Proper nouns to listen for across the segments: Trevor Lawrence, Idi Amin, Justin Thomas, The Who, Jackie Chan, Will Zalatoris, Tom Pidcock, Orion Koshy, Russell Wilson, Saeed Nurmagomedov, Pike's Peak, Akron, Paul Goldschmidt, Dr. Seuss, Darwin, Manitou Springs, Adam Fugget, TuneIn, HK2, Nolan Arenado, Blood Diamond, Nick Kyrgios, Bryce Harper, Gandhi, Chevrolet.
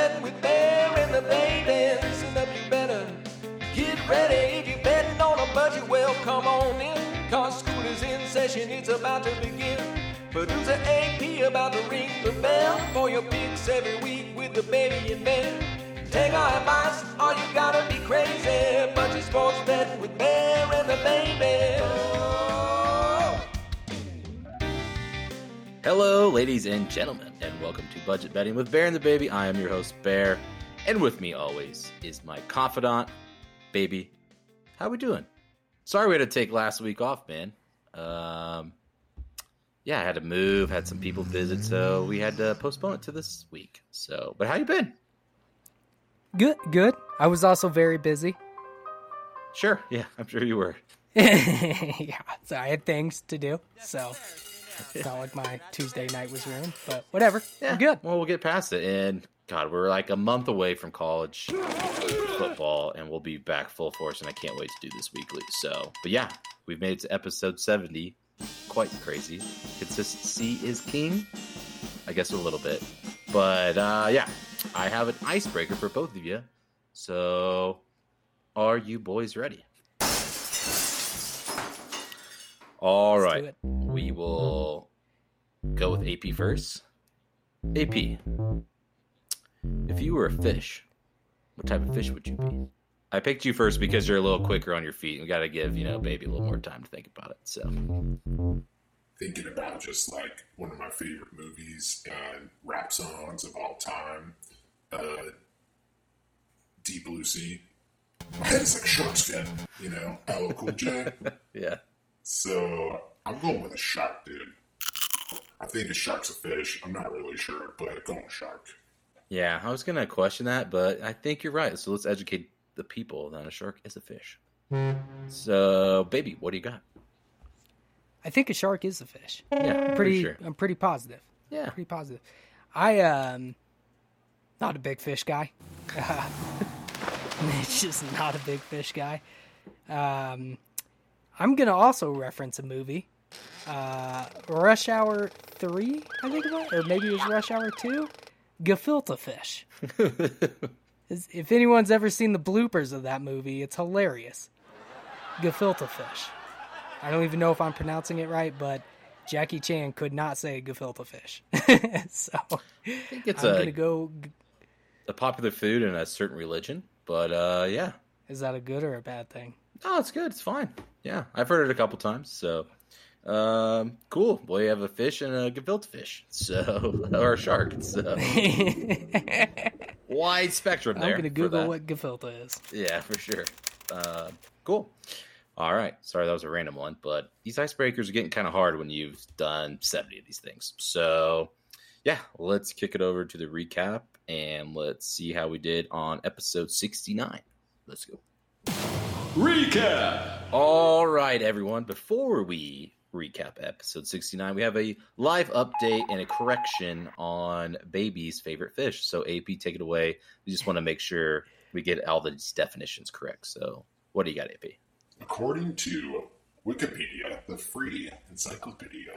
that we bear in the baby. Listen up, you better get ready. If you're betting on a budget, well, come on in. Cause school is in session, it's about to begin. Producer AP about to ring the bell for your picks every week with the baby in bed. Take our advice, or you gotta be crazy. Bunch of sports betting with Bear and the baby. Oh. Hello, ladies and gentlemen, and welcome to Budget Betting with Bear and the Baby. I am your host, Bear, and with me always is my confidant, Baby. How we doing? Sorry we had to take last week off, man. I had to move, had some people visit, so we had to postpone it to this week. So, but how you been? Good. I was also very busy. Sure. Yeah, I'm sure you were. Yeah, so I had things to do, so it's not like my Tuesday night was ruined, but whatever. Yeah. I'm good. Well, we'll get past it, and God, we're like a month away from college football, and we'll be back full force, and I can't wait to do this weekly. So, but yeah, we've made it to episode 70. Quite crazy. Consistency is king. I guess a little bit, but yeah. I have an icebreaker for both of you. So, are you boys ready? All right. We will go with AP first. AP, if you were a fish, what type of fish would you be? I picked you first because you're a little quicker on your feet, and we got to give, baby a little more time to think about it. So, thinking about just like one of my favorite movies and rap songs of all time. Deep Blue Sea. My head is like shark skin, LL Cool J. Yeah. So I'm going with a shark, dude. I think a shark's a fish. I'm not really sure, but I'm going shark. Yeah, I was going to question that, but I think you're right. So let's educate the people that a shark is a fish. So, baby, what do you got? I think a shark is a fish. Yeah, pretty sure. I'm pretty positive. Yeah. Pretty positive. I not a big fish guy. It's just not a big fish guy. I'm going to also reference a movie. Rush Hour 3, I think it was. Or maybe it was Rush Hour 2. Gefilte Fish. If anyone's ever seen the bloopers of that movie, it's hilarious. Gefilte Fish. I don't even know if I'm pronouncing it right, but Jackie Chan could not say gefilte fish. So I think I'm going to go. A popular food in a certain religion, but yeah. Is that a good or a bad thing? No, it's good. It's fine. Yeah, I've heard it a couple times, so cool. Well, you have a fish and a gefilte fish, so or a shark. So wide spectrum there. I'm going to Google what gefilte is. Yeah, for sure. Cool. All right. Sorry, that was a random one, but these icebreakers are getting kind of hard when you've done 70 of these things. So, yeah, let's kick it over to the recap, and let's see how we did on episode 69. Let's go. Recap! All right, everyone. Before we recap episode 69, we have a live update and a correction on Baby's favorite fish. So, AP, take it away. We just want to make sure we get all these definitions correct. So, what do you got, AP? According to Wikipedia, the free encyclopedia,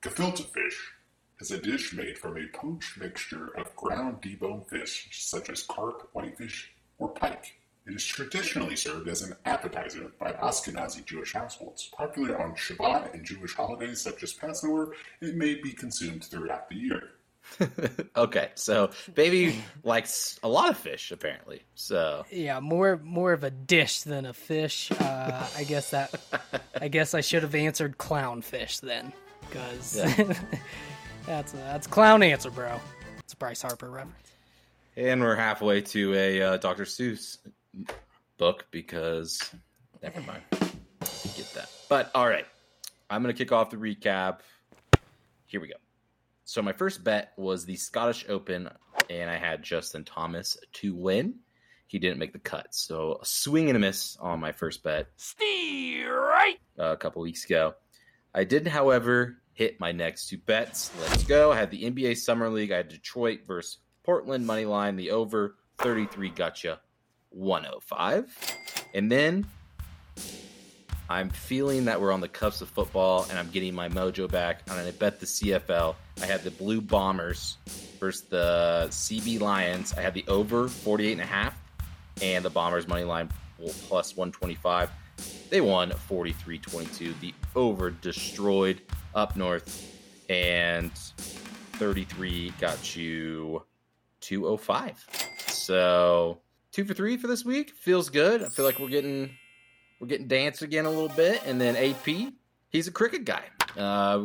gefilte fish is a dish made from a poached mixture of ground deboned fish, such as carp, whitefish, or pike. It is traditionally served as an appetizer by Ashkenazi Jewish households. Popular on Shabbat and Jewish holidays such as Passover, it may be consumed throughout the year. Okay, so Baby likes a lot of fish, apparently. So yeah, more of a dish than a fish. I guess I should have answered clownfish then, because that's clown answer, bro. It's a Bryce Harper reference. And we're halfway to a Dr. Seuss book because never mind, you get that. But all right, I'm gonna kick off the recap. Here we go. So my first bet was the Scottish Open, and I had Justin Thomas to win. He didn't make the cut, so a swing and a miss on my first bet. Steer right! A couple weeks ago. I did, however, hit my next two bets. Let's go. I had the NBA Summer League. I had Detroit versus Portland, money line, the over, 33 gotcha, 105. And then I'm feeling that we're on the cusp of football, and I'm getting my mojo back. And I bet the CFL. I had the Blue Bombers versus the CB Lions. I had the over 48.5, and the Bombers money line plus 125. They won 43-22. The over destroyed up north, and 33 got you 205. So 2 for 3 for this week. Feels good. I feel like we're getting danced again a little bit. And then AP, he's a cricket guy. We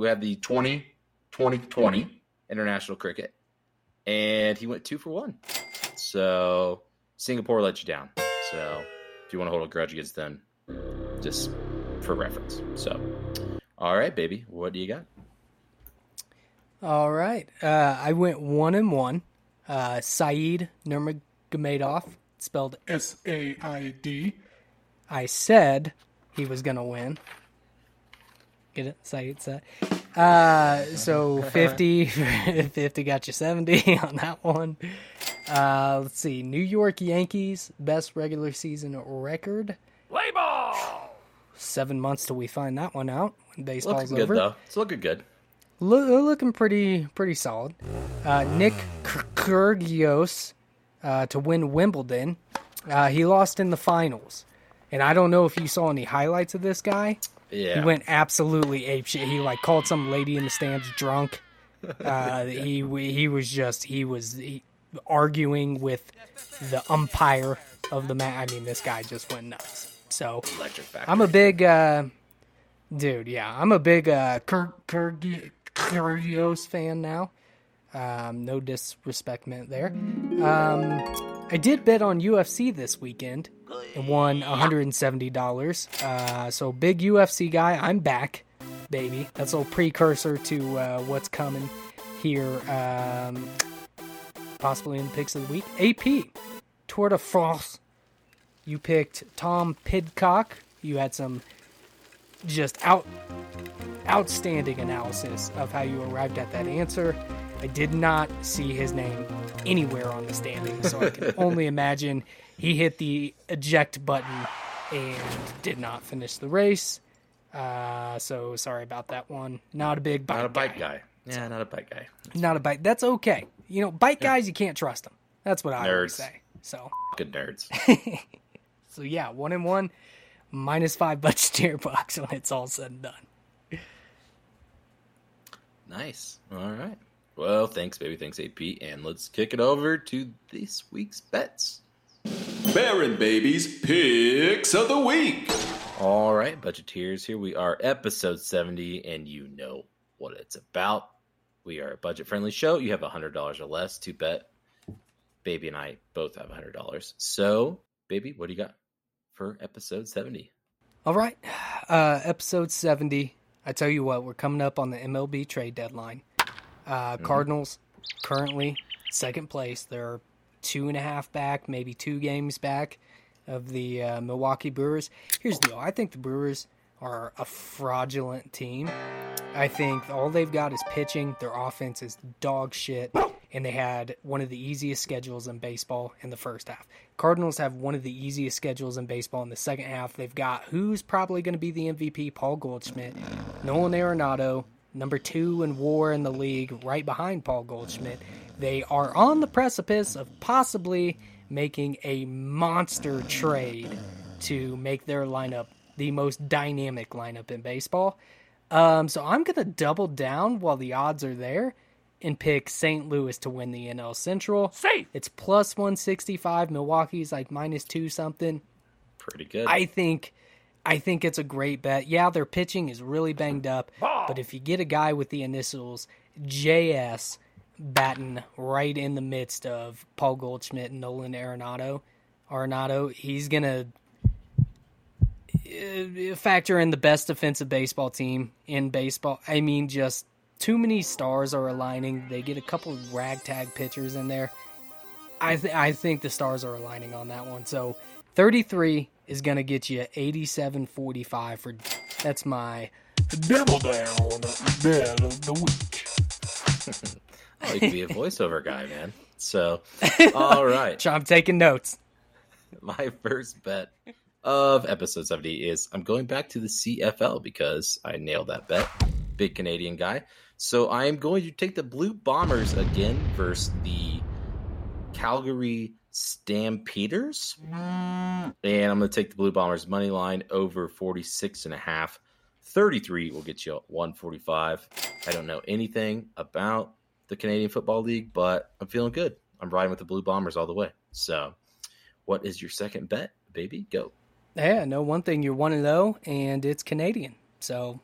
had the 2020 international cricket, and he went 2 for 1. So Singapore let you down. So if you want to hold a grudge against them, just for reference. So, all right, baby, what do you got? All right. I went 1 and 1. Saeed Nurmagomedov, spelled S-A-I-D. I said he was going to win. Get it? Saeed said. So 50 got you 70 on that one. Let's see. New York Yankees, best regular season record. Play ball! 7 months till we find that one out when baseball's over. Looking good, though. It's looking good. Looking pretty solid. Nick Kyrgios to win Wimbledon. He lost in the finals. And I don't know if you saw any highlights of this guy. Yeah. He went absolutely apeshit. He called some lady in the stands drunk. He was arguing with the umpire of the match. I mean, this guy just went nuts. So I'm a big dude. Yeah, I'm a big Kyrgios fan now. No disrespect meant there. I did bet on UFC this weekend and won $170. So big UFC guy. I'm back, baby. That's a little precursor to what's coming here, possibly in the picks of the week. AP, Tour de France. You picked Tom Pidcock. You had some just outstanding analysis of how you arrived at that answer. I did not see his name anywhere on the standings, so I can only imagine he hit the eject button and did not finish the race. So sorry about that one. Not a big bike guy. Yeah, not a bike guy. Not a bike. That's okay. You know, bike guys, you can't trust them. That's what I always say. So good nerds. So, yeah, 1 and 1, minus $5 tier box when it's all said and done. Nice. All right. Well, thanks, baby. Thanks, AP. And let's kick it over to this week's bets. Baron Baby's Picks of the Week. All right, budgeteers. Here we are, episode 70, and you know what it's about. We are a budget-friendly show. You have $100 or less to bet. Baby and I both have $100. So, baby, what do you got for episode 70? All right. Episode 70. I tell you what, we're coming up on the MLB trade deadline. Cardinals currently second place. They're 2.5 back, maybe 2 games back of the Milwaukee Brewers. Here's the deal. I think the Brewers are a fraudulent team. I think all they've got is pitching. Their offense is dog shit. And they had one of the easiest schedules in baseball in the first half. Cardinals have one of the easiest schedules in baseball in the second half. They've got who's probably going to be the MVP, Paul Goldschmidt, Nolan Arenado, number 2 in WAR in the league, right behind Paul Goldschmidt. They are on the precipice of possibly making a monster trade to make their lineup the most dynamic lineup in baseball. So I'm going to double down while the odds are there and pick St. Louis to win the NL Central. Safe. It's plus 165. Milwaukee's minus 2 something. Pretty good. I think it's a great bet. Yeah, their pitching is really banged up, but if you get a guy with the initials JS batting right in the midst of Paul Goldschmidt and Nolan Arenado, he's going to factor in the best defensive baseball team in baseball. I mean, just too many stars are aligning. They get a couple of ragtag pitchers in there. I think the stars are aligning on that one. So 33 is going to get you 87.45 for. That's my double down bet of the week. I like to be a voiceover guy, man. So, all right. I'm taking notes. My first bet of episode 70 is I'm going back to the CFL because I nailed that bet. Big Canadian guy. So I am going to take the Blue Bombers again versus the Calgary Stampeders. And I'm going to take the Blue Bombers money line over 46.5. 33 will get you 145. I don't know anything about the Canadian Football League, but I'm feeling good. I'm riding with the Blue Bombers all the way. So what is your second bet, baby? Go. Yeah, no, one thing you're 1-0, and it's Canadian. So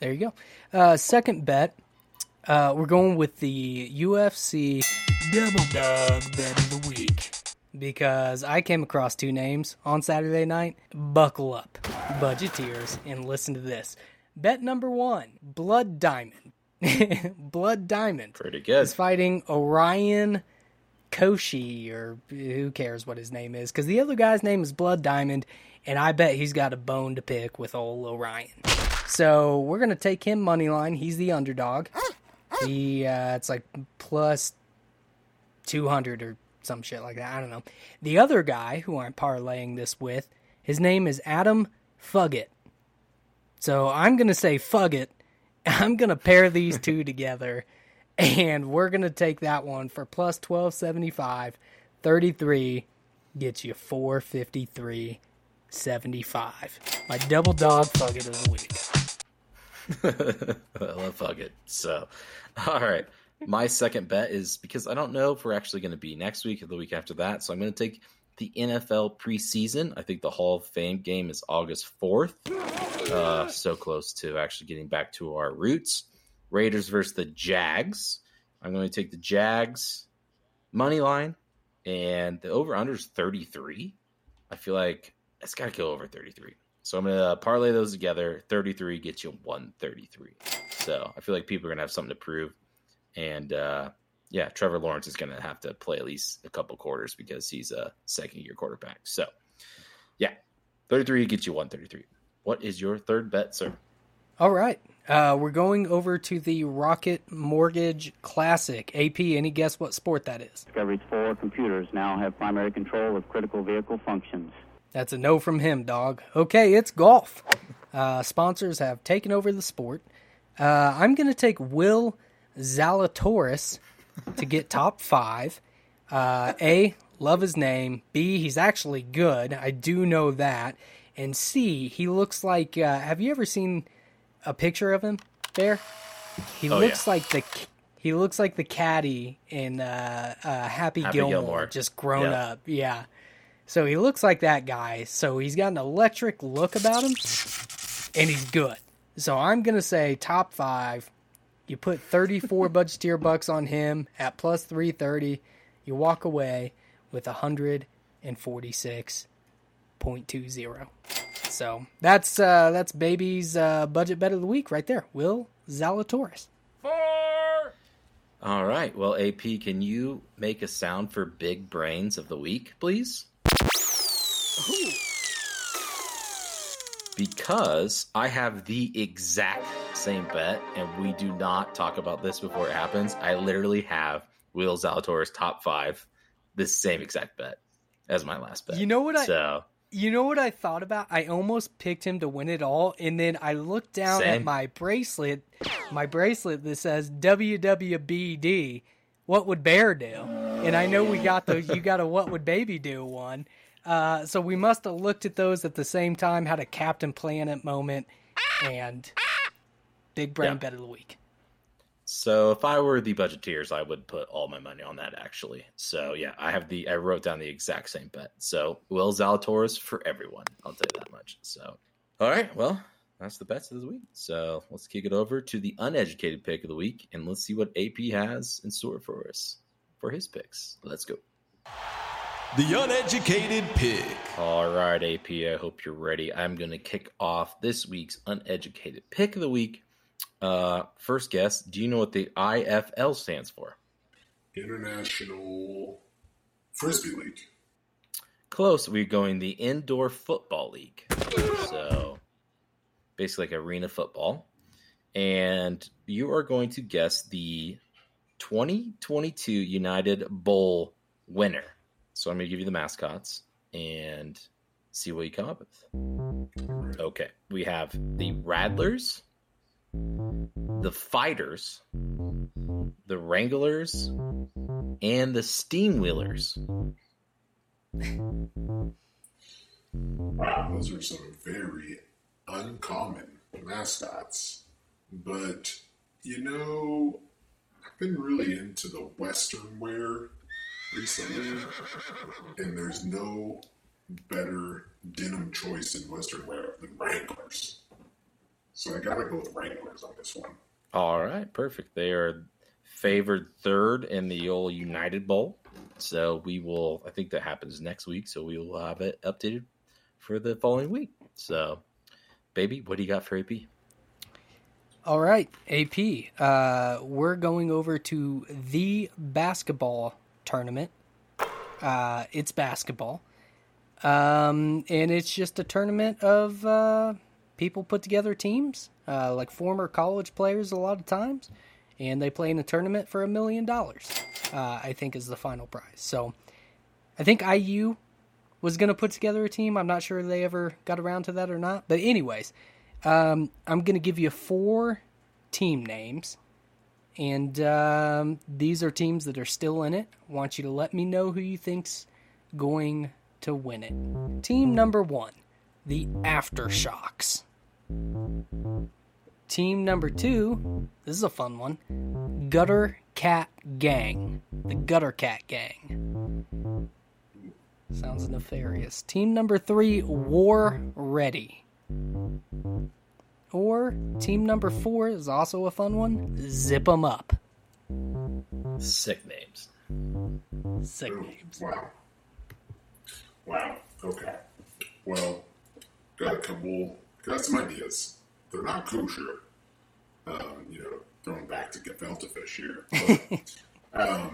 there you go. Second bet, we're going with the UFC Double Dog Bet of the Week. Because I came across two names on Saturday night. Buckle up, budgeteers, and listen to this. Bet number one, Blood Diamond. Blood Diamond. Pretty good. He's fighting Orion Koshy, or who cares what his name is, because the other guy's name is Blood Diamond, and I bet he's got a bone to pick with old Orion. So we're going to take him moneyline. He's the underdog. He it's like plus 200 or some shit like that. I don't know. The other guy who I'm parlaying this with, his name is Adam Fugget. So I'm going to say Fugget. I'm going to pair these two together, and we're going to take that one for plus 1275. 33 gets you 453.75. My double dog Fugget of the week. I love Fugget. So, all right. My second bet is because I don't know if we're actually going to be next week or the week after that. So I'm going to take the NFL preseason. I think the Hall of Fame game is August 4th. So close to actually getting back to our roots. Raiders versus the Jags. I'm going to take the Jags money line, and the over-under is 33. I feel like it's got to go over 33. So I'm going to parlay those together. 33 gets you 133. So I feel like people are going to have something to prove. And, yeah, Trevor Lawrence is going to have to play at least a couple quarters because he's a second-year quarterback. So, yeah, 33 gets you 133. What is your third bet, sir? All right. We're going over to the Rocket Mortgage Classic. AP, any guess what sport that is? Discovery's four computers now have primary control of critical vehicle functions. That's a no from him, dog. Okay, it's golf. Sponsors have taken over the sport. I'm going to take Will Zalatoris to get top five. A, love his name. B, he's actually good. I do know that. And C, he looks like... have you ever seen a picture of him there? He looks like the caddy in Happy Gilmore, just grown up. Yeah. So he looks like that guy. So he's got an electric look about him, and he's good. So I'm going to say top five. You put 34 budgeteer bucks on him at plus 330. You walk away with 146.20. So that's baby's budget bet of the week right there. Will Zalatoris. Four. All right. Well, AP, can you make a sound for big brains of the week, please? Ooh. Because I have the exact same bet, and we do not talk about this before it happens. I literally have Will Zalatoris top five, this same exact bet as my last bet. You know what I thought about? I almost picked him to win it all, and then I looked down at my bracelet that says WWBD, what would Bear do? And I know we got those, you got a what would baby do one. So we must have looked at those at the same time, had a Captain Planet moment, and big brain bet of the week. So if I were the budgeteers, I would put all my money on that, actually. So yeah, I wrote down the exact same bet. So Will Zalatoris for everyone, I'll tell you that much. So all right, well, that's the best of the week. So let's kick it over to the uneducated pick of the week, and let's see what AP has in store for us for his picks. Let's go. The uneducated pick. All right, AP, I hope you're ready. I'm going to kick off this week's uneducated pick of the week. First guess, do you know what the IFL stands for? International Frisbee League. Close. We're going the Indoor Football League. So basically like arena football. And you are going to guess the 2022 United Bowl winner. So I'm going to give you the mascots, and see what you come up with. Okay, we have the Rattlers, the Fighters, the Wranglers, and the Steamwheelers. Wow, those are some very uncommon mascots. But, you know, I've been really into the Western wear recently, and there's no better denim choice in Western wear than Wranglers. So I gotta go with Wranglers on this one. All right, perfect. They are favored third in the old United Bowl. So we will, I think that happens next week. So we will have it updated for the following week. So, baby, what do you got for AP? All right, AP, we're going over to the basketball tournament. It's basketball. And it's just a tournament of people put together teams, like former college players a lot of times, and they play in a tournament for $1 million, I think is the final prize. So I think IU was going to put together a team. I'm not sure they ever got around to that or not. But anyways, I'm going to give you 4 team names, and these are teams that are still in it. I want you to let me know who you think's going to win it. Team number 1, the Aftershocks. Team number 2, this is a fun one, Gutter Cat Gang. The Gutter Cat Gang. Sounds nefarious. Team number 3, War Ready. Or team number 4 is also a fun one, Zip 'em Up. Sick names. Wow. Okay. Well, got some ideas. They're not kosher. Going back to gefilte fish here. But,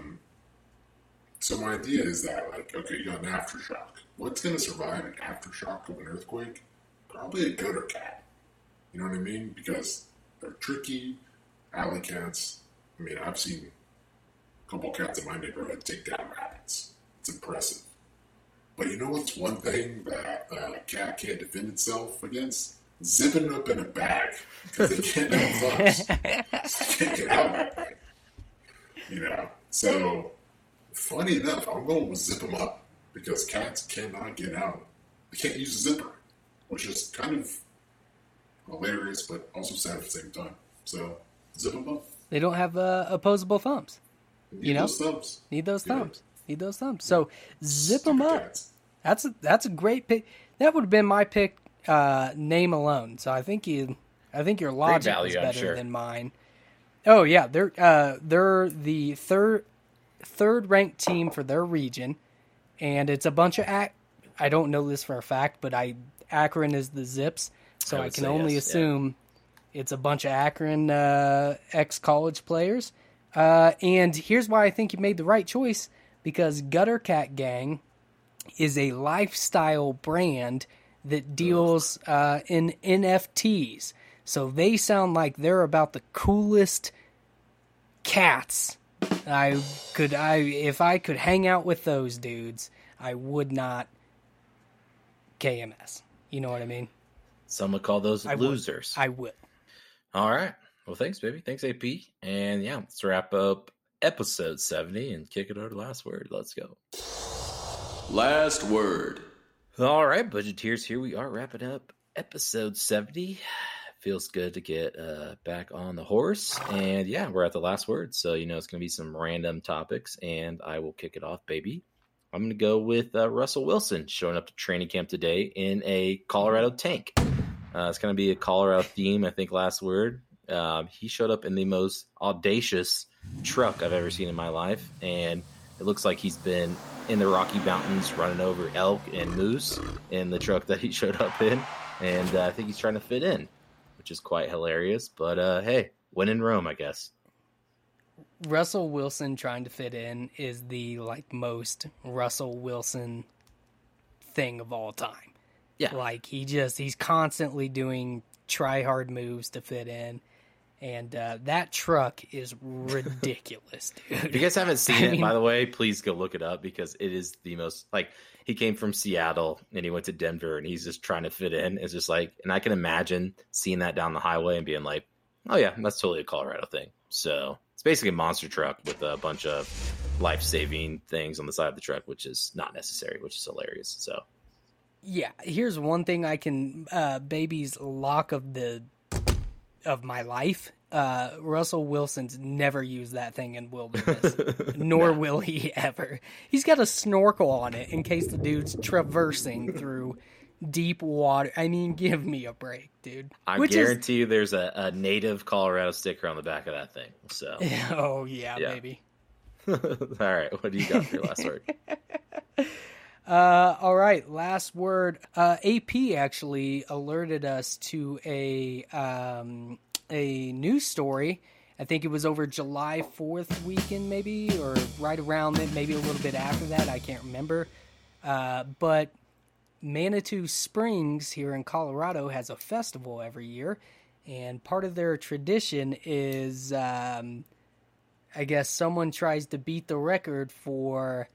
so my idea is that, you got an aftershock. What's going to survive an aftershock of an earthquake? Probably a gutter cat. You know what I mean? Because they're tricky alley cats. I mean, I've seen a couple cats in my neighborhood take down rabbits. It's impressive. But you know what's one thing that a cat can't defend itself against? Zipping up in a bag. Because they can't get out of that bag. So, funny enough, I'm going with zip them up. Because cats cannot get out. They can't use a zipper. Which is kind of hilarious, but also sad at the same time. So, zip them up. They don't have opposable thumbs. Need those thumbs. So, zip them up. Cats. That's a great pick. That would have been my pick, name alone. So I think your logic is better than mine. Oh yeah, they're the third ranked team for their region, and it's a bunch of I don't know this for a fact, but Akron is the Zips, so I can only assume it's a bunch of Akron ex-college players. And here's why I think you made the right choice, because Gutter Cat Gang is a lifestyle brand that deals in NFTs. So they sound like they're about the coolest cats. If I could hang out with those dudes, I would not KMS. You know what I mean? Some would call those losers. I would. All right. Well, thanks, baby. Thanks, AP. And yeah, let's wrap up episode 70 and kick it over to Last Word. Let's go. Last Word. All right, Budgeteers, here we are wrapping up episode 70. Feels good to get back on the horse. And yeah, we're at the last word. So, it's going to be some random topics, and I will kick it off, baby. I'm going to go with Russell Wilson showing up to training camp today in a Colorado tank. It's going to be a Colorado theme, I think, last word. He showed up in the most audacious truck I've ever seen in my life, and it looks like he's been in the Rocky Mountains running over elk and moose in the truck that he showed up in, and I think he's trying to fit in, which is quite hilarious. But, hey, when in Rome, I guess. Russell Wilson trying to fit in is the most Russell Wilson thing of all time. Yeah. He's constantly doing try hard moves to fit in. And that truck is ridiculous, dude. If you guys haven't seen it, by the way, please go look it up, because it is the most, like, he came from Seattle and he went to Denver and he's just trying to fit in. It's just like, and I can imagine seeing that down the highway and being like, oh yeah, that's totally a Colorado thing. So it's basically a monster truck with a bunch of life-saving things on the side of the truck, which is not necessary, which is hilarious. So yeah, here's one thing I can, baby's lock of my life, Russell Wilson's never used that thing in wilderness, nor will he ever. He's got a snorkel on it in case the dude's traversing through deep water. I mean, give me a break, dude. I guarantee you there's a native Colorado sticker on the back of that thing. So, oh yeah. Baby. All right, what do you got for your last word? All right, last word. AP actually alerted us to a news story. I think it was over July 4th weekend, maybe, or right around it, maybe a little bit after that. I can't remember. But Manitou Springs here in Colorado has a festival every year, and part of their tradition is, I guess, someone tries to beat the record for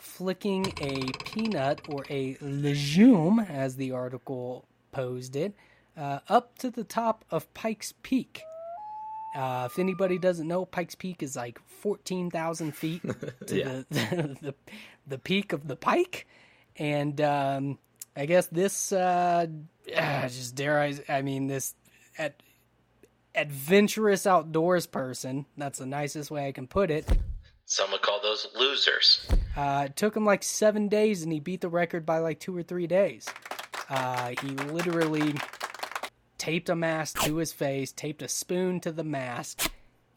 flicking a peanut or a legume, as the article posed it, up to the top of Pike's Peak. If anybody doesn't know, Pike's Peak is like 14,000 feet to the peak of the Pike. And I guess this, just dare I mean, this adventurous outdoors person, that's the nicest way I can put it. Some would call those losers. It took him like 7 days, and he beat the record by like 2 or 3 days. He literally taped a mask to his face, taped a spoon to the mask,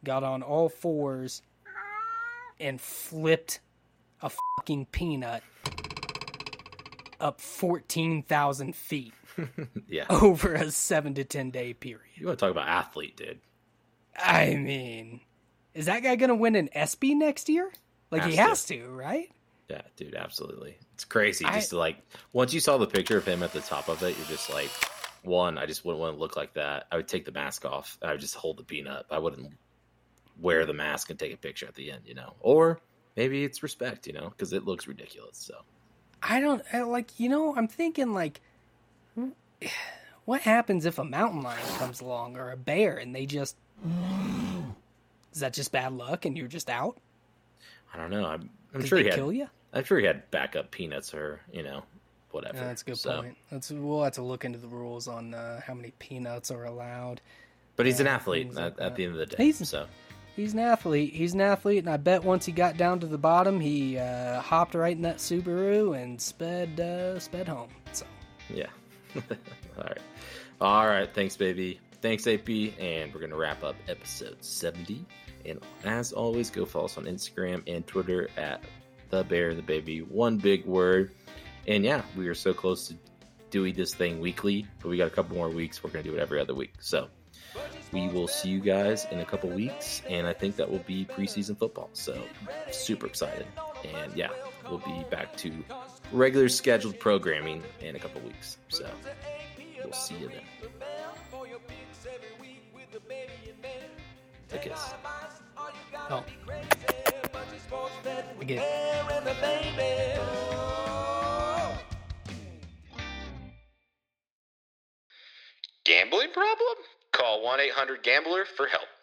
got on all fours, and flipped a fucking peanut up 14,000 feet over a 7 to 10 day period. You want to talk about athlete, dude. I mean, is that guy going to win an ESPY next year? Like, he has to, right? Yeah, dude, absolutely. It's crazy. Just like, once you saw the picture of him at the top of it, you're just like, one, I just wouldn't want to look like that. I would take the mask off. I would just hold the peanut. I wouldn't wear the mask and take a picture at the end, you know? Or maybe it's respect, you know, because it looks ridiculous, so. I'm thinking, like, what happens if a mountain lion comes along or a bear and they just... Is that just bad luck and you're just out? I don't know. I'm sure he kill you? I'm sure he had backup peanuts or, you know, whatever. Yeah, that's a good point. We'll have to look into the rules on how many peanuts are allowed. But he's an athlete at the end of the day. He's an athlete. He's an athlete, and I bet once he got down to the bottom, he hopped right in that Subaru and sped home. So yeah. All right. Thanks, baby. Thanks, AP, and we're going to wrap up episode 70. And as always, go follow us on Instagram and Twitter at TheBearTheBaby, one big word. And yeah, we are so close to doing this thing weekly, but we got a couple more weeks. We're going to do it every other week. So we will see you guys in a couple weeks, and I think that will be preseason football. So super excited. And yeah, we'll be back to regular scheduled programming in a couple weeks. So we'll see you then. I guess. Oh. Gambling problem? Call 1-800-GAMBLER for help.